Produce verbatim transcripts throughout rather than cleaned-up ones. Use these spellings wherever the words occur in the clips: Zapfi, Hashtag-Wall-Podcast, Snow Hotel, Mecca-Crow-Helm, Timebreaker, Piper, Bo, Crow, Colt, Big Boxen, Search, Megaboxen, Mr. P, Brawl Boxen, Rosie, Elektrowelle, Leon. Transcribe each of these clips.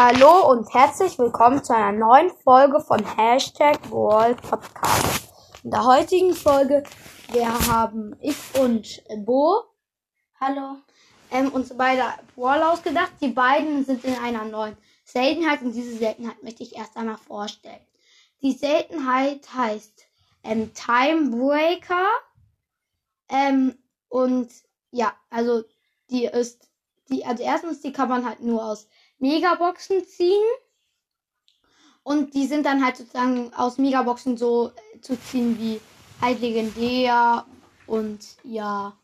Hallo und herzlich willkommen zu einer neuen Folge von Hashtag-Wall-Podcast. In der heutigen Folge, wir haben ich und Bo, hallo, ähm, uns beide Brawl ausgedacht. Die beiden sind in einer neuen Seltenheit und diese Seltenheit möchte ich erst einmal vorstellen. Die Seltenheit heißt ähm, Timebreaker ähm, und ja, also die ist, die, also erstens, die kann man halt nur aus Megaboxen ziehen und die sind dann halt sozusagen aus Megaboxen so zu ziehen wie halt legendär und ja,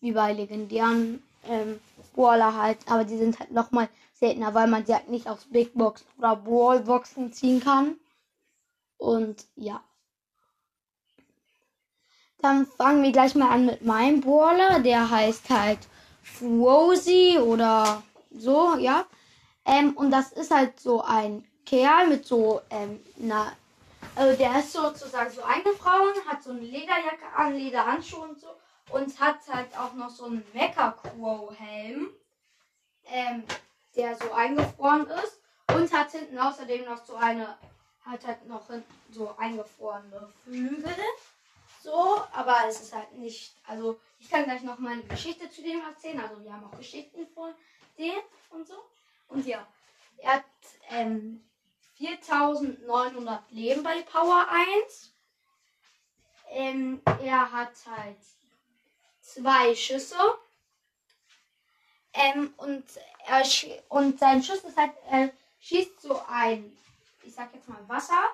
wie bei legendären ähm, Brawler halt, aber die sind halt nochmal seltener, weil man die halt nicht aus Big Boxen oder Brawl Boxen ziehen kann und ja. Dann fangen wir gleich mal an mit meinem Brawler, der heißt halt Rosie oder so, ja. Ähm, und das ist halt so ein Kerl mit so, ähm, na, also der ist sozusagen so eingefroren, hat so eine Lederjacke an, Lederhandschuhe und so. Und hat halt auch noch so einen Mecca-Crow-Helm, ähm, der so eingefroren ist. Und hat hinten außerdem noch so eine, hat halt noch so eingefrorene Flügel. So, aber es ist halt nicht, also ich kann gleich noch mal eine Geschichte zu dem erzählen. Also wir haben auch Geschichten von dem und so. Und ja, er hat ähm, viertausendneunhundert Leben bei Power eins. Ähm, er hat halt zwei Schüsse. Ähm, und, er sch- und sein Schuss ist halt, er schießt so ein, ich sag jetzt mal Wasserstrahl.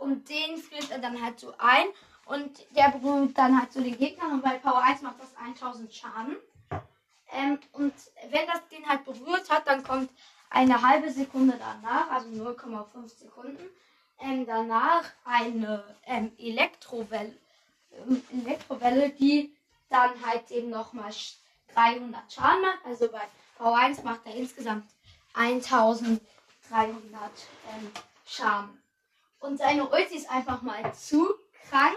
Und den friert er dann halt so ein. Und der berührt dann halt so den Gegner. Und bei Power eins macht das tausend Schaden. Ähm, und wenn das den halt berührt hat, dann kommt eine halbe Sekunde danach, also null Komma fünf Sekunden, ähm, danach eine ähm, Elektrowelle, ähm, Elektrowelle, die dann halt eben nochmal dreihundert Schaden macht. Also bei V eins macht er insgesamt eintausenddreihundert ähm, Schaden. Und seine Ulti ist einfach mal zu krank.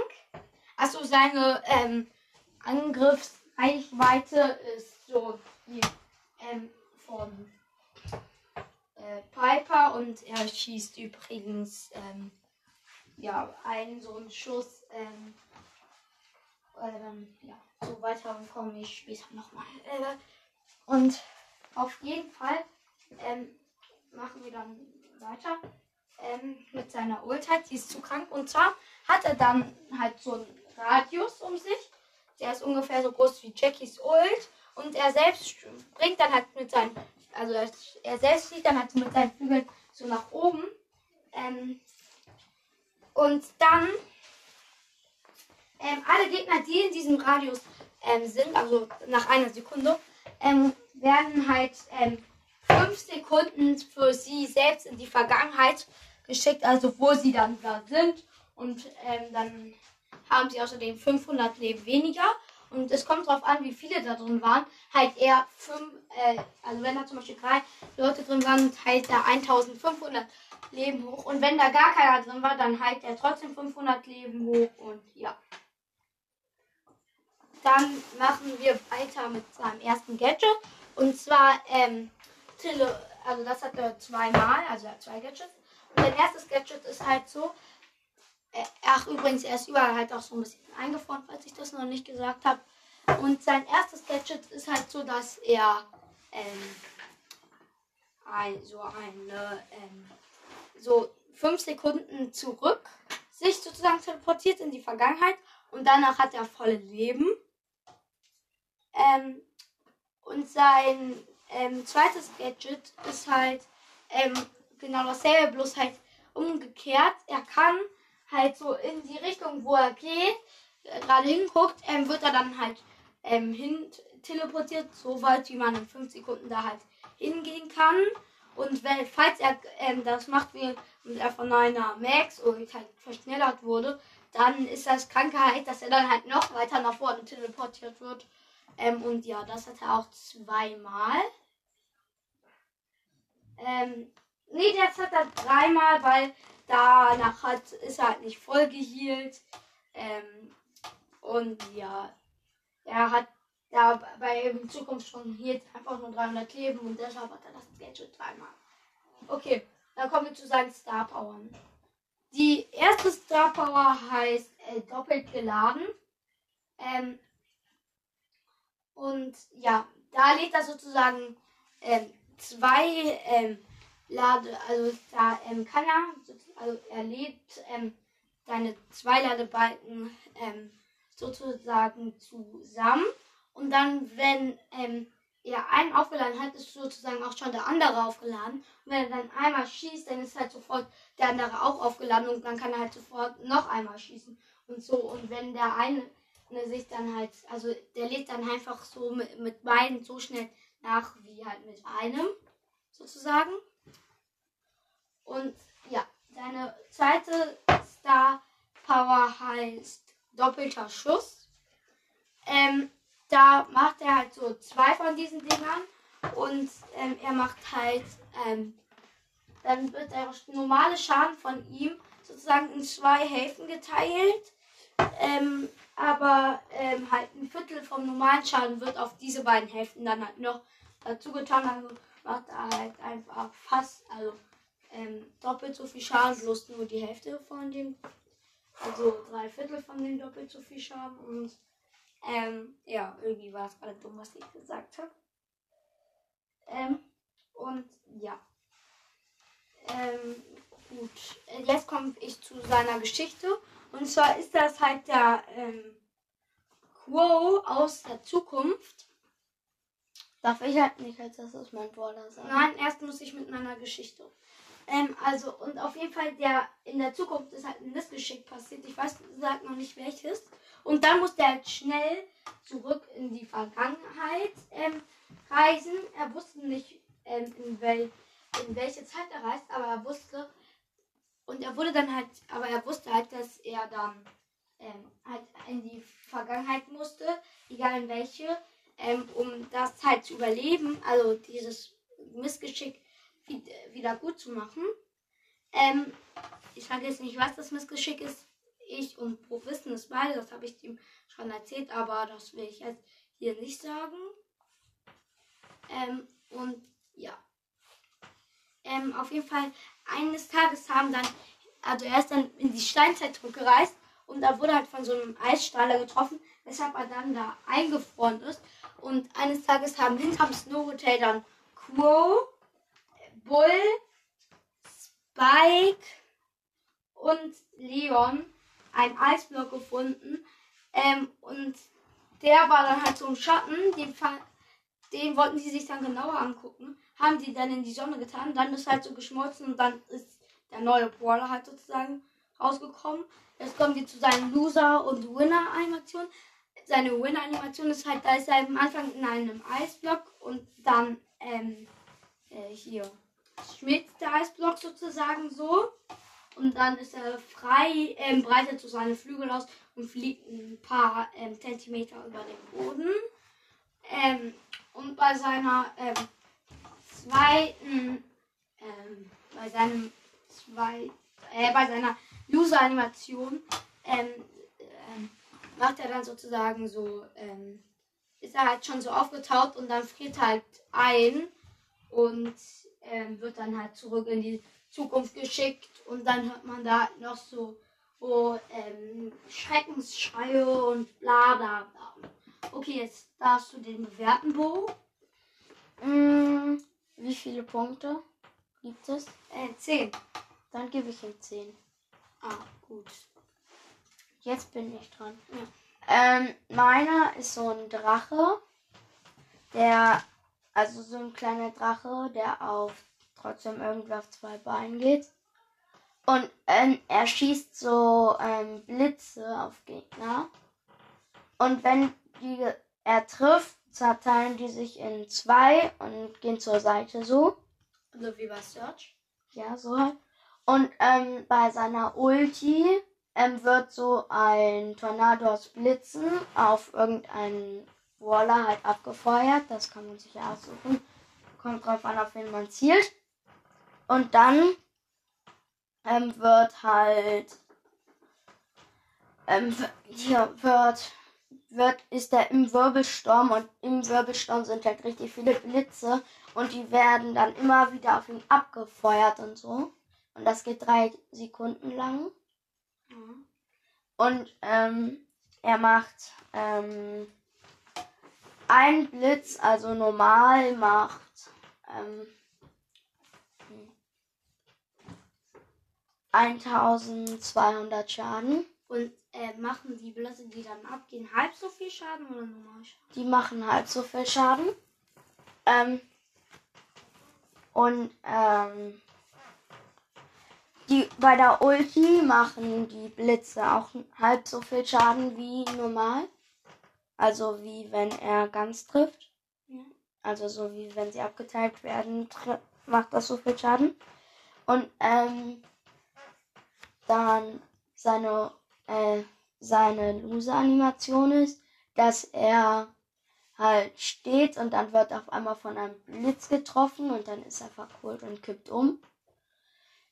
Also seine ähm, Angriffsreichweite ist so die ähm, von äh, Piper und er schießt übrigens ähm, ja einen so einen Schuss ähm, ähm, ja, so weiter komme ich später nochmal äh, und auf jeden Fall ähm, machen wir dann weiter ähm, mit seiner Ultheit, die ist zu krank und zwar hat er dann halt so einen Radius um sich, der ist ungefähr so groß wie Jackies Ult. Und er selbst bringt dann halt mit seinen, also er, er selbst schießt dann halt mit seinen Flügeln so nach oben. Ähm, und dann ähm, alle Gegner, die in diesem Radius ähm, sind, also nach einer Sekunde, ähm, werden halt ähm, fünf Sekunden für sie selbst in die Vergangenheit geschickt, also wo sie dann da sind. Und ähm, dann haben sie außerdem fünfhundert Leben weniger. Und es kommt darauf an, wie viele da drin waren. Halt eher fünf, äh, also wenn da zum Beispiel drei Leute drin waren, heilt er eintausendfünfhundert Leben hoch. Und wenn da gar keiner drin war, dann heilt er trotzdem fünfhundert Leben hoch. Und ja. Dann machen wir weiter mit seinem ersten Gadget. Und zwar, ähm, Tele, also das hat er zweimal, also er hat zwei Gadgets. Und sein erstes Gadget ist halt so, ach übrigens, er ist überall halt auch so ein bisschen eingefroren, falls ich das noch nicht gesagt habe. Und sein erstes Gadget ist halt so, dass er ähm, ein, so eine ähm, so fünf Sekunden zurück sich sozusagen teleportiert in die Vergangenheit und danach hat er volle Leben. Ähm, und sein ähm, zweites Gadget ist halt ähm, genau dasselbe, bloß halt umgekehrt. Er kann halt so in die Richtung, wo er geht, gerade hinguckt, ähm, wird er dann halt ähm, hin teleportiert, so weit, wie man in fünf Sekunden da halt hingehen kann. Und wenn, falls er ähm, das macht, wie er von einer Max oder halt verschnellert wurde, dann ist das Krankheit, dass er dann halt noch weiter nach vorne teleportiert wird. Ähm, und ja, das hat er auch zweimal. Ähm, nee, das hat er dreimal, weil danach hat, ist er halt nicht voll gehealt. Ähm, und ja, er hat ja bei Zukunft schon hielt einfach nur dreihundert Leben und deshalb hat er das Gadget dreimal. Okay, dann kommen wir zu seinen Star Powern. Die erste Star Power heißt äh, doppelt geladen. Ähm, und ja, da legt er sozusagen ähm, zwei ähm, Lade, also da ähm, kann er, also er lädt ähm, seine zwei Ladebalken ähm, sozusagen zusammen. Und dann, wenn ähm, er einen aufgeladen hat, ist sozusagen auch schon der andere aufgeladen. Und wenn er dann einmal schießt, dann ist halt sofort der andere auch aufgeladen und dann kann er halt sofort noch einmal schießen und so. Und wenn der eine sich dann halt, also der lädt dann einfach so mit, mit beiden so schnell nach wie halt mit einem sozusagen. Und ja, seine zweite Star Power heißt doppelter Schuss. Ähm, Da macht er halt so zwei von diesen Dingern und ähm, er macht halt, ähm, dann wird der normale Schaden von ihm sozusagen in zwei Hälften geteilt, ähm, aber ähm, halt ein Viertel vom normalen Schaden wird auf diese beiden Hälften dann halt noch dazu getan, also macht er halt einfach fast, also ähm, doppelt so viel Schaden, bloß nur die Hälfte von dem, also drei Viertel von dem doppelt so viel Schaden und Ähm, ja, irgendwie war es gerade dumm, was ich gesagt habe. Ähm, und ja. Ähm, gut. Jetzt komme ich zu seiner Geschichte. Und zwar ist das halt der ähm, Crow aus der Zukunft. Darf ich halt nicht, als das ist mein Border sein. Nein, erst muss ich mit meiner Geschichte. Ähm, also, und auf jeden Fall, der in der Zukunft ist halt ein Missgeschick passiert. Ich weiß, sag noch nicht welches. Und dann muss der halt schnell zurück in die Vergangenheit ähm, reisen. Er wusste nicht, ähm, in, wel- in welche Zeit er reist, aber er wusste, und er wurde dann halt, aber er wusste halt, dass er dann ähm, halt in die Vergangenheit musste, egal in welche, ähm, um das halt zu überleben, also dieses Missgeschick wieder gut zu machen. Ähm, ich sage jetzt nicht, was das Missgeschick ist. Ich und Pro wissen es beide, das habe ich ihm schon erzählt, aber das will ich jetzt hier nicht sagen. Ähm, und ja. Ähm, auf jeden Fall, eines Tages haben dann, also er ist dann in die Steinzeit zurückgereist und da wurde halt von so einem Eisstrahler getroffen, weshalb er dann da eingefroren ist. Und eines Tages haben hinterm Snow Hotel dann Crow, Bull, Spike und Leon einen Eisblock gefunden. Ähm, und der war dann halt so im Schatten. Den, den wollten sie sich dann genauer angucken. Haben die dann in die Sonne getan. Dann ist halt so geschmolzen und dann ist der neue Brawler halt sozusagen rausgekommen. Jetzt kommen wir zu seinen Loser- und Winner-Animationen. Seine Winner-Animation ist halt, da ist er am Anfang in einem Eisblock und dann ähm, äh, hier schmilzt der Eisblock sozusagen so. Und dann ist er frei, ähm, breitet so seine Flügel aus und fliegt ein paar ähm, Zentimeter über den Boden. Ähm, und bei seiner ähm, zweiten, ähm, bei seinem zwei, äh, bei seiner User-Animation ähm, ähm, macht er dann sozusagen so, ähm, ist er halt schon so aufgetaut und dann friert er halt ein und ähm, wird dann halt zurück in die Zukunft geschickt. Und dann hört man da noch so oh, ähm, Schreckensschreie und bla bla bla. Okay, jetzt darfst du den bewerten, Bo. Mm, wie viele Punkte gibt es? Äh, zehn. Dann gebe ich ihm zehn. Ah, gut. Jetzt bin ich dran. Ja. Ähm, meiner ist so ein Drache, der, also so ein kleiner Drache, der auf trotzdem irgendwie auf zwei Beinen geht. Und ähm, er schießt so ähm, Blitze auf Gegner. Und wenn die, er trifft, zerteilen die sich in zwei und gehen zur Seite so. So wie bei Search? Ja, so halt. Und ähm, bei seiner Ulti ähm, wird so ein Tornado aus Blitzen auf irgendeinen Brawler halt abgefeuert. Das kann man sich ja aussuchen. Kommt drauf an, auf wen man zielt. Und dann Ähm, wird halt, ähm, hier wird, wird, ist er im Wirbelsturm und im Wirbelsturm sind halt richtig viele Blitze Und die werden dann immer wieder auf ihn abgefeuert und so. Und das geht drei Sekunden lang. Mhm. Und ähm, er macht ähm, einen Blitz, also normal macht ähm, eintausendzweihundert Schaden. Und äh, machen die Blitze, die dann abgehen, halb so viel Schaden oder normal Schaden? Die machen halb so viel Schaden. Ähm, und ähm, die, bei der Ulti machen die Blitze auch halb so viel Schaden wie normal. Also wie wenn er ganz trifft. Ja. Also so wie wenn sie abgeteilt werden, tr- macht das so viel Schaden. Und ähm, dann seine äh, seine Loser-Animation ist, dass er halt steht und dann wird auf einmal von einem Blitz getroffen und dann ist er verkohlt und kippt um.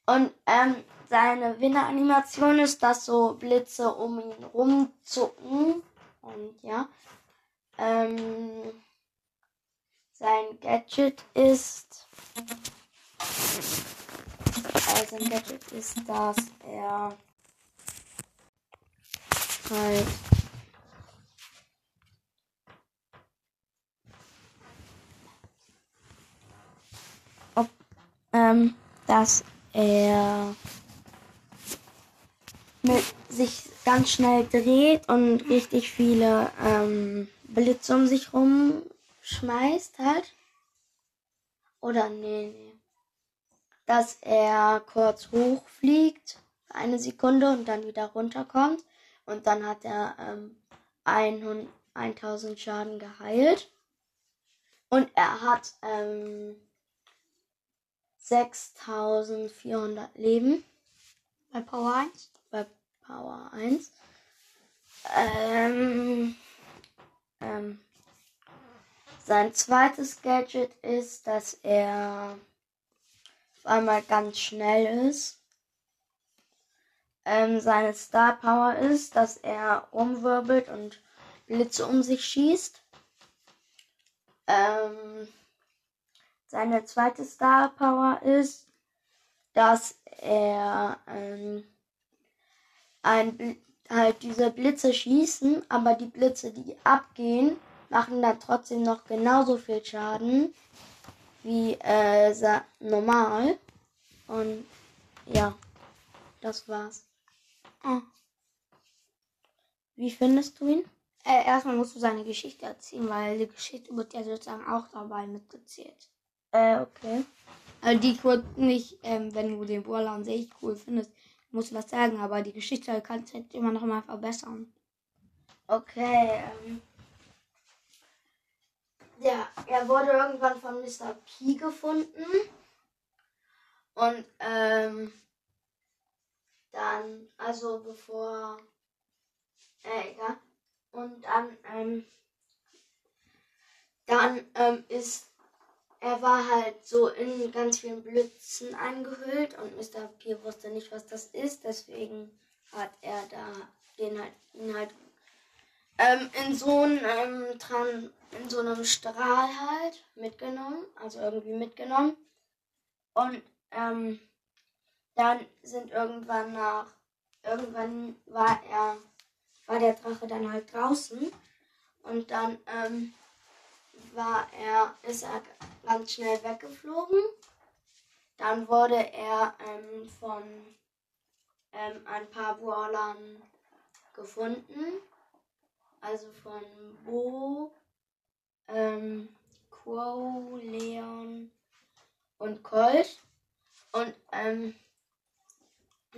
Und ähm, seine Winner-Animation ist, dass so Blitze um ihn rumzucken und ja. Ähm, sein Gadget ist... Also ein Gadget ist, dass er halt ob, ähm, dass er mit sich ganz schnell dreht und richtig viele ähm, Blitze um sich rum schmeißt halt. Oder nee, nee. Dass er kurz hochfliegt, eine Sekunde und dann wieder runterkommt. Und dann hat er ähm, tausend Schaden geheilt. Und er hat ähm, sechstausendvierhundert Leben. Bei Power eins? Bei Power eins. Ähm, ähm, sein zweites Gadget ist, dass er auf einmal ganz schnell ist. Ähm, seine Star Power ist, dass er rumwirbelt und Blitze um sich schießt. Ähm, seine zweite Star Power ist, dass er ähm, ein Bl- halt diese Blitze schießen, aber die Blitze, die abgehen, machen dann trotzdem noch genauso viel Schaden wie äh, sa- normal. Und ja, das war's. Ah. Wie findest du ihn? Äh, erstmal musst du seine Geschichte erzählen, weil die Geschichte wird ja sozusagen auch dabei mitgezählt. Äh, okay. Also die wird nicht, ähm, wenn du den Brawler an sich cool findest, musst du das sagen, aber die Geschichte kannst du halt immer noch mal verbessern. Okay, ähm. Ja, er wurde irgendwann von Mister P gefunden. Und, ähm, dann, also bevor, äh, egal. Und dann, ähm, dann, ähm, ist, er war halt so in ganz vielen Blitzen eingehüllt und Mister P wusste nicht, was das ist. Deswegen hat er da den halt, ihn halt, ähm, in so einen, ähm, Trans... in so einem Strahl halt mitgenommen, also irgendwie mitgenommen. Und ähm, dann sind irgendwann nach, irgendwann war er, war der Drache dann halt draußen. Und dann ähm, war er, ist er ganz schnell weggeflogen. Dann wurde er ähm, von ähm, ein paar Brawlern gefunden. Also von Bo, Ähm, Crow, Leon und Colt. Und ähm,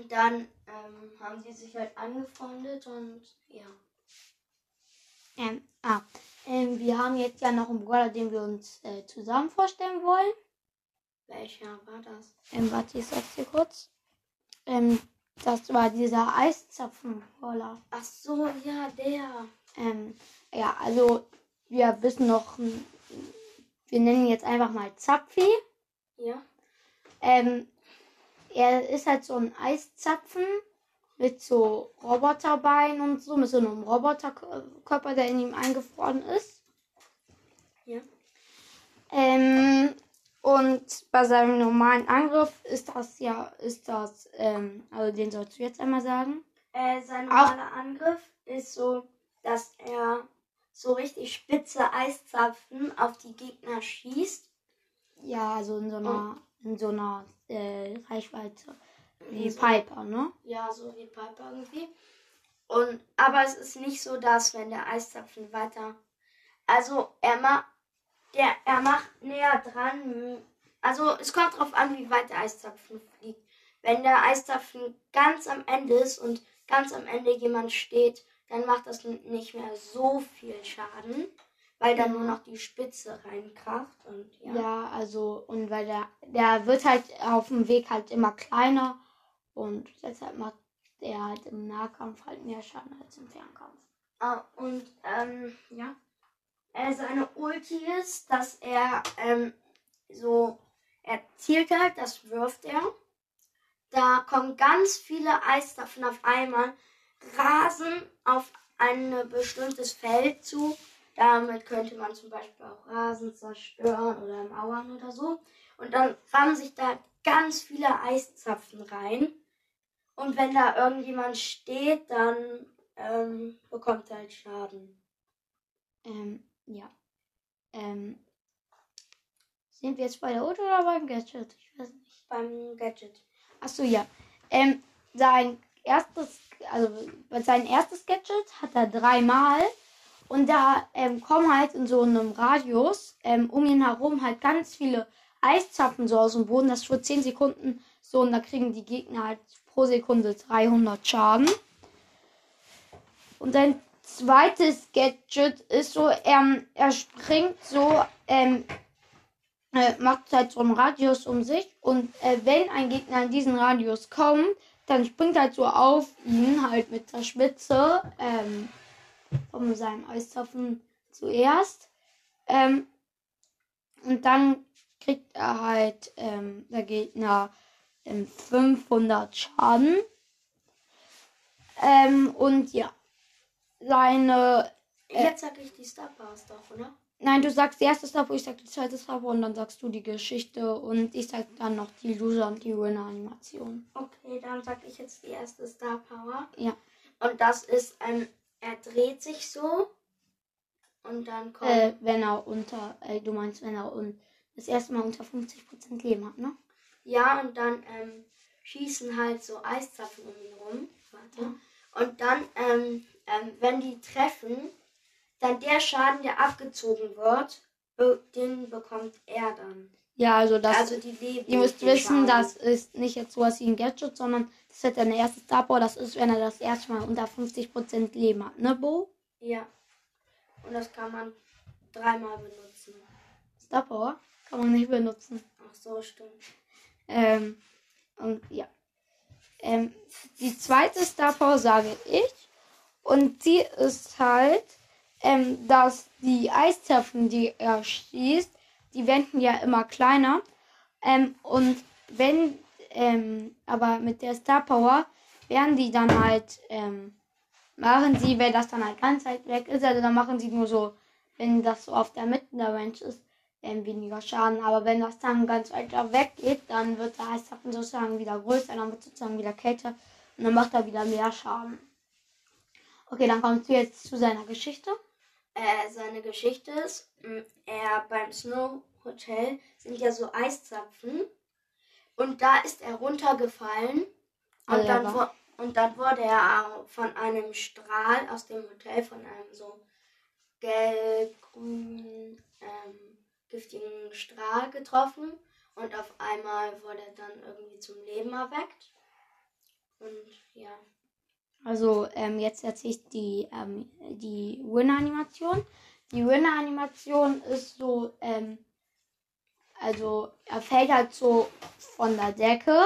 dann ähm, haben sie sich halt angefreundet und ja. Ähm, ah, ähm, wir haben jetzt ja noch einen Brawler, den wir uns äh, zusammen vorstellen wollen. Welcher war das? Ähm, warte, ich sag's dir kurz. Ähm, das war dieser Eiszapfen-Brawler. Ach so, ja, der. Ähm, ja, also... Wir wissen noch, wir nennen ihn jetzt einfach mal Zapfi. Ja. Ähm, er ist halt so ein Eiszapfen mit so Roboterbeinen und so, mit so einem Roboterkörper, der in ihm eingefroren ist. Ja. Ähm, Und bei seinem normalen Angriff ist das ja, ist das, ähm, also den sollst du jetzt einmal sagen. Äh, sein normaler Auch, Angriff ist so, dass er so richtig spitze Eiszapfen auf die Gegner schießt. Ja, also in so einer, oh. in so einer äh, Reichweite. Wie so, Piper, ne? Ja, so wie Piper irgendwie. Und, aber es ist nicht so, dass wenn der Eiszapfen weiter, also er macht, Der, er macht näher dran. Also es kommt drauf an, wie weit der Eiszapfen fliegt. Wenn der Eiszapfen ganz am Ende ist und ganz am Ende jemand steht, dann macht das nicht mehr so viel Schaden, weil dann nur noch die Spitze reinkracht. Und ja. ja, also und weil der, der wird halt auf dem Weg halt immer kleiner und deshalb macht der halt im Nahkampf halt mehr Schaden als im Fernkampf. Ah, und ähm, ja. Seine Ulti ist, dass er ähm, so, er zielt halt, das wirft er. Da kommen ganz viele Eiszapfen auf einmal, rasen auf ein bestimmtes Feld zu. Damit könnte man zum Beispiel auch Rasen zerstören oder Mauern oder so. Und dann rammen sich da ganz viele Eiszapfen rein. Und wenn da irgendjemand steht, dann ähm, bekommt er halt Schaden. Ähm. Ja. Ähm. Sind wir jetzt bei der Ulti oder beim Gadget? Ich weiß nicht. Beim Gadget. Achso, ja. Ähm, sein erstes, also sein erstes Gadget hat er dreimal. Und da ähm, kommen halt in so einem Radius ähm, um ihn herum halt ganz viele Eiszapfen so aus dem Boden. Das für zehn Sekunden so. Und da kriegen die Gegner halt pro Sekunde dreihundert Schaden. Und sein zweites Gadget ist so, ähm, er springt so, ähm, äh, macht halt so einen Radius um sich und äh, wenn ein Gegner in diesen Radius kommt, dann springt halt so auf ihn, halt mit der Spitze, ähm, von seinem Eiszapfen zuerst, ähm, und dann kriegt er halt, ähm, der Gegner, ähm, fünfhundert Schaden, ähm, und ja. Seine. Äh, Jetzt sag ich die Star Power Stuff, oder? Nein, du sagst die erste Star Power, ich sag die zweite Star Power und dann sagst du die Geschichte und ich sag dann noch die Loser- und die Winner-Animation. Okay, dann sag ich jetzt die erste Star Power. Ja. Und das ist, ähm, er dreht sich so und dann kommt. Äh, wenn er unter. Äh, du meinst, wenn er un- das erste Mal unter fünfzig Prozent Leben hat, ne? Ja, und dann, ähm, schießen halt so Eiszapfen um ihn rum. Warte. Ja. Und dann, ähm, ähm, wenn die treffen, dann der Schaden, der abgezogen wird, be- den bekommt er dann. Ja, also das. Also die Leben. Ihr müsst wissen, Schaden. Das ist nicht jetzt sowas wie ein Gadget, sondern das ist deine erste Star Power. Das ist, wenn er das erste Mal unter fünfzig Prozent Leben hat, ne, Bo? Ja. Und das kann man dreimal benutzen. Star Power kann man nicht benutzen. Ach so, stimmt. Ähm, und ja. Ähm, die zweite Star Power sage ich. Und die ist halt, ähm, dass die Eiszapfen, die er schießt, die werden ja immer kleiner. Ähm, und wenn, ähm, aber mit der Star Power werden die dann halt, ähm, machen sie, wenn das dann halt ganz weit weg ist, also dann machen sie nur so, wenn das so auf der Mitte der Range ist, ähm, weniger Schaden, aber wenn das dann ganz weiter weg geht, dann wird der Eiszapfen sozusagen wieder größer, dann wird sozusagen wieder kälter und dann macht er wieder mehr Schaden. Okay, dann kommst du jetzt zu seiner Geschichte. Äh, seine Geschichte ist, mh, er beim Snow Hotel sind ja so Eiszapfen und da ist er runtergefallen und, also dann, wo- und dann wurde er von einem Strahl aus dem Hotel, von einem so gelb-grünen, ähm, giftigen Strahl getroffen und auf einmal wurde er dann irgendwie zum Leben erweckt. Und ja. Also ähm, jetzt erzähle ich die, ähm, die Winner-Animation. Die Winner-Animation ist so, ähm, also er fällt halt so von der Decke.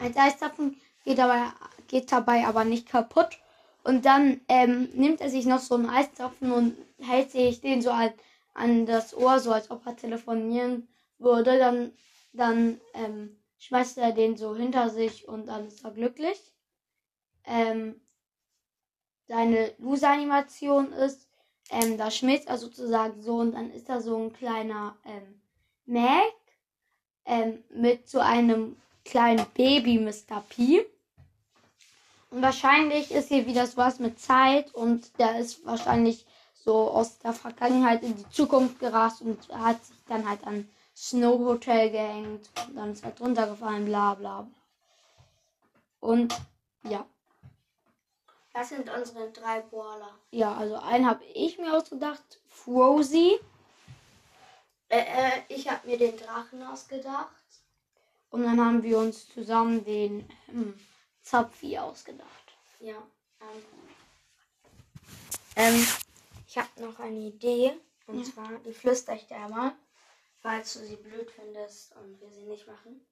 Als Eiszapfen geht dabei, geht dabei aber nicht kaputt. Und dann ähm, nimmt er sich noch so einen Eiszapfen und hält sich den so an an das Ohr, so als ob er telefonieren würde, dann, dann ähm, schmeißt er den so hinter sich und dann ist er glücklich. Ähm, seine Loser-Animation ist, ähm, da schmilzt er sozusagen so und dann ist da so ein kleiner ähm, Mac ähm, mit so einem kleinen Baby Mister P. Und wahrscheinlich ist hier wieder sowas mit Zeit und der ist wahrscheinlich so aus der Vergangenheit in die Zukunft gerast und hat sich dann halt an Snow Hotel gehängt und dann ist er drunter gefallen, bla bla bla. Und ja. Das sind unsere drei Brawler. Ja, also einen habe ich mir ausgedacht, Rosie. Äh, äh, ich habe mir den Drachen ausgedacht. Und dann haben wir uns zusammen den ähm, Zapfi ausgedacht. Ja. Ähm, ähm, ich habe noch eine Idee. Und ja. zwar, die flüstere ich dir einmal, falls du sie blöd findest und wir sie nicht machen.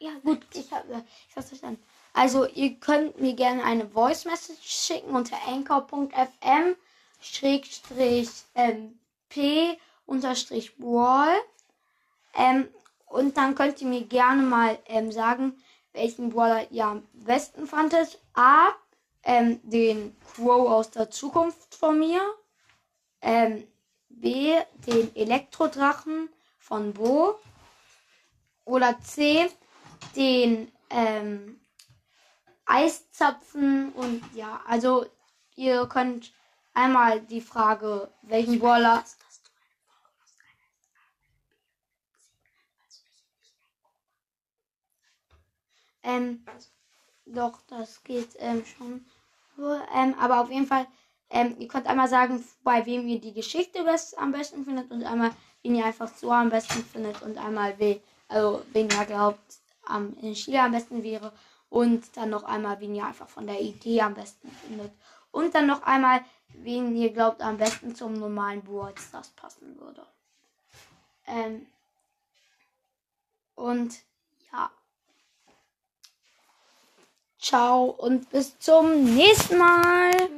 Ja, gut, ich habe ich hab's verstanden. Also, ihr könnt mir gerne eine Voice Message schicken unter anchor.fm Schrägstrich P unterstrich Brawl. Ähm, und dann könnt ihr mir gerne mal ähm, sagen, welchen Brawler ihr am besten fandet. A, ähm, den Crow aus der Zukunft von mir. Ähm, B, den Elektrodrachen von Bo. Oder C, den ähm, Eiszapfen und ja, also ihr könnt einmal die Frage, welchen Brawler... Ähm, doch, das geht ähm, schon. Ähm, aber auf jeden Fall, ähm, ihr könnt einmal sagen, bei wem ihr die Geschichte best, am besten findet und einmal, wen ihr einfach so am besten findet und einmal, wen, also wen ihr glaubt, am in Chile am besten wäre und dann noch einmal, wen ihr einfach von der Idee am besten findet und dann noch einmal, wen ihr glaubt am besten zum normalen Brawl Stars passen würde. Ähm, und ja. Ciao und bis zum nächsten Mal.